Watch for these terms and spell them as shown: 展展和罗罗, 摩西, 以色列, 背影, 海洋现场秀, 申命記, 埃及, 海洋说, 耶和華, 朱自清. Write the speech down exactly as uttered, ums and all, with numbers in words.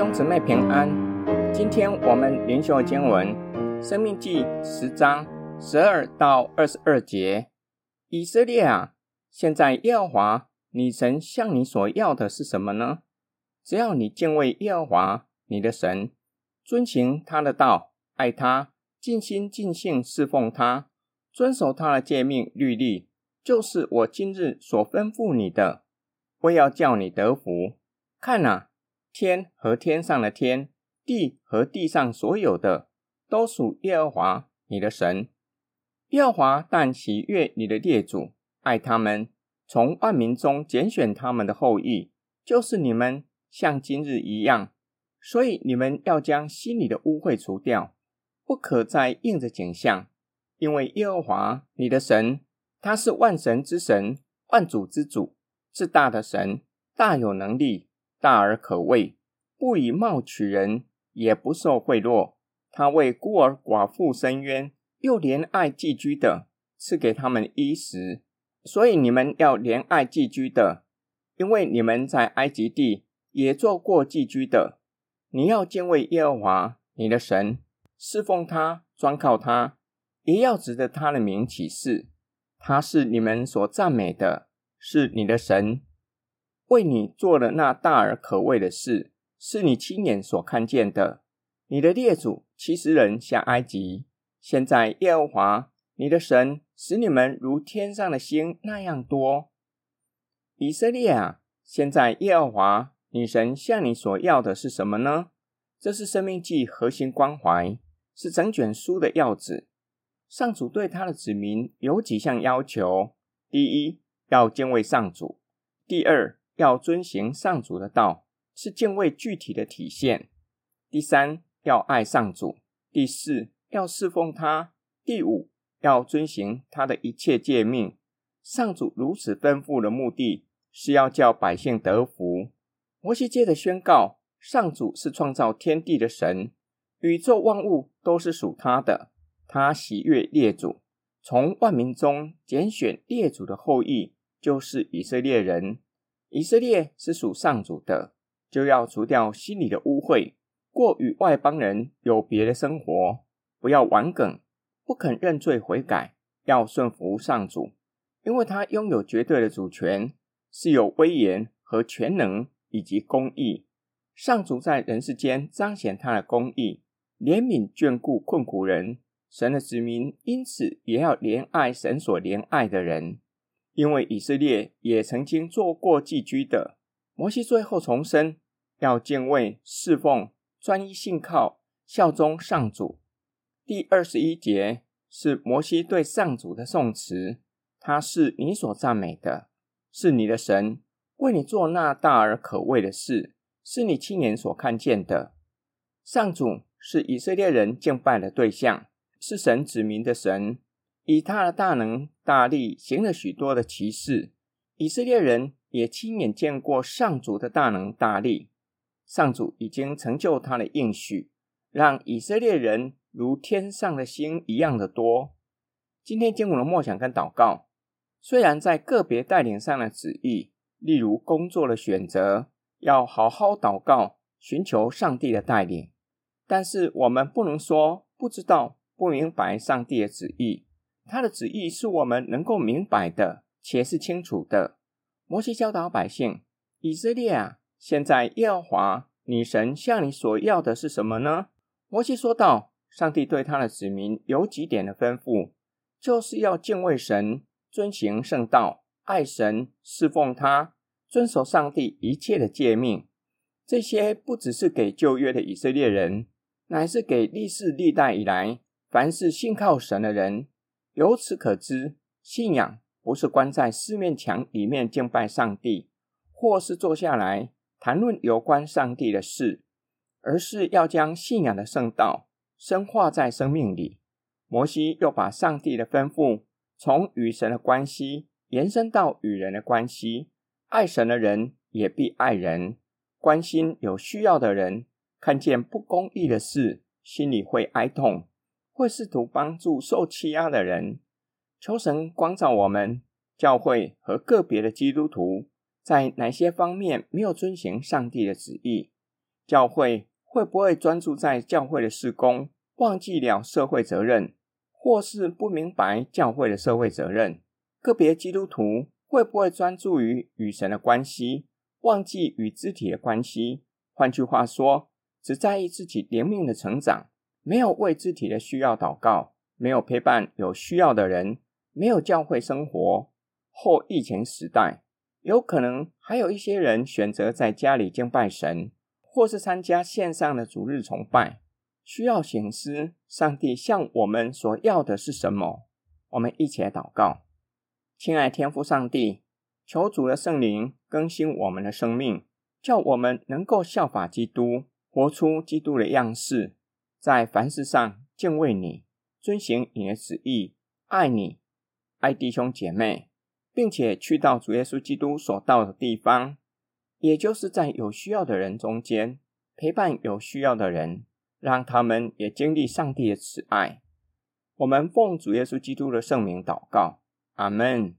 兄姊妹平安，今天我们灵修经文申命记十章十二到二十二节。以色列啊，现在耶和华你神向你所要的是什么呢？只要你敬畏耶和华你的神，遵行他的道，爱他，尽心尽性侍奉他，遵守他的诫命律例，就是我今日所吩咐你的，我要叫你得福。看啊，天和天上的天，地和地上所有的，都属耶和华你的神。耶和华但喜悦你的列祖，爱他们，从万民中拣选他们的后裔，就是你们，像今日一样。所以你们要将心里的污秽除掉，不可再应着景象，因为耶和华你的神，他是万神之神，万主之主，至大的神，大有能力，大而可畏，不以貌取人，也不受贿赂。他为孤儿寡妇伸冤，又怜爱寄居的，赐给他们衣食。所以你们要怜爱寄居的，因为你们在埃及地也做过寄居的。你要敬畏耶和华你的神，侍奉他，专靠他，也要指着他的名起誓。他是你们所赞美的，是你的神，为你做了那大而可畏的事，是你亲眼所看见的。你的列祖七十人下埃及，现在耶和华你的神使你们如天上的星那样多。以色列啊，现在耶和华你神向你所要的是什么呢？这是申命记核心关怀，是整卷书的要旨。上主对他的子民有几项要求：第一，要敬畏上主；第二，要遵行上主的道，是敬畏具体的体现；第三，要爱上主；第四，要侍奉他；第五，要遵行他的一切诫命。上主如此吩咐的目的是要叫百姓得福。摩西接着宣告，上主是创造天地的神，宇宙万物都是属他的，他喜悦列祖，从万民中拣选列祖的后裔，就是以色列人。以色列是属上主的，就要除掉心里的污秽，过与外邦人有别的生活，不要顽梗，不肯认罪悔改，要顺服上主，因为他拥有绝对的主权，是有威严和全能以及公义。上主在人世间彰显他的公义，怜悯眷顾困苦人。神的子民因此也要怜爱神所怜爱的人，因为以色列也曾经做过寄居的。摩西最后重申，要敬畏、侍奉、专一信靠、效忠上主。第二十一节是摩西对上主的颂词，他是你所赞美的，是你的神，为你做那大而可畏的事，是你亲眼所看见的。上主是以色列人敬拜的对象，是神子民的神，以他的大能大力行了许多的奇事。以色列人也亲眼见过上主的大能大力。上主已经成就他的应许，让以色列人如天上的星一样的多。今天经文的默想跟祷告，虽然在个别带领上的旨意，例如工作的选择，要好好祷告，寻求上帝的带领，但是我们不能说不知道、不明白上帝的旨意。他的旨意是我们能够明白的，且是清楚的。摩西教导百姓，以色列啊，现在耶和华你神向你所要的是什么呢？摩西说道，上帝对他的子民有几点的吩咐，就是要敬畏神，遵行圣道，爱神，侍奉他，遵守上帝一切的诫命。这些不只是给旧约的以色列人，乃是给历世历代以来凡是信靠神的人。由此可知，信仰不是关在四面墙里面敬拜上帝，或是坐下来谈论有关上帝的事，而是要将信仰的圣道深化在生命里。摩西又把上帝的吩咐从与神的关系延伸到与人的关系，爱神的人也必爱人，关心有需要的人，看见不公义的事，心里会哀痛，会试图帮助受欺压的人。求神光照我们，教会和个别的基督徒在哪些方面没有遵行上帝的旨意，教会会不会专注在教会的事工，忘记了社会责任，或是不明白教会的社会责任？个别基督徒会不会专注于与神的关系，忘记与肢体的关系？换句话说，只在意自己灵命的成长，没有为肢体的需要祷告，没有陪伴有需要的人，没有教会生活。后疫情时代，有可能还有一些人选择在家里敬拜神，或是参加线上的主日崇拜。需要省思上帝向我们所要的是什么。我们一起来祷告。亲爱天父上帝，求主的圣灵更新我们的生命，叫我们能够效法基督，活出基督的样式，在凡事上敬畏你，遵行你的旨意，爱你，爱弟兄姐妹，并且去到主耶稣基督所到的地方，也就是在有需要的人中间，陪伴有需要的人，让他们也经历上帝的慈爱。我们奉主耶稣基督的圣名祷告，阿们。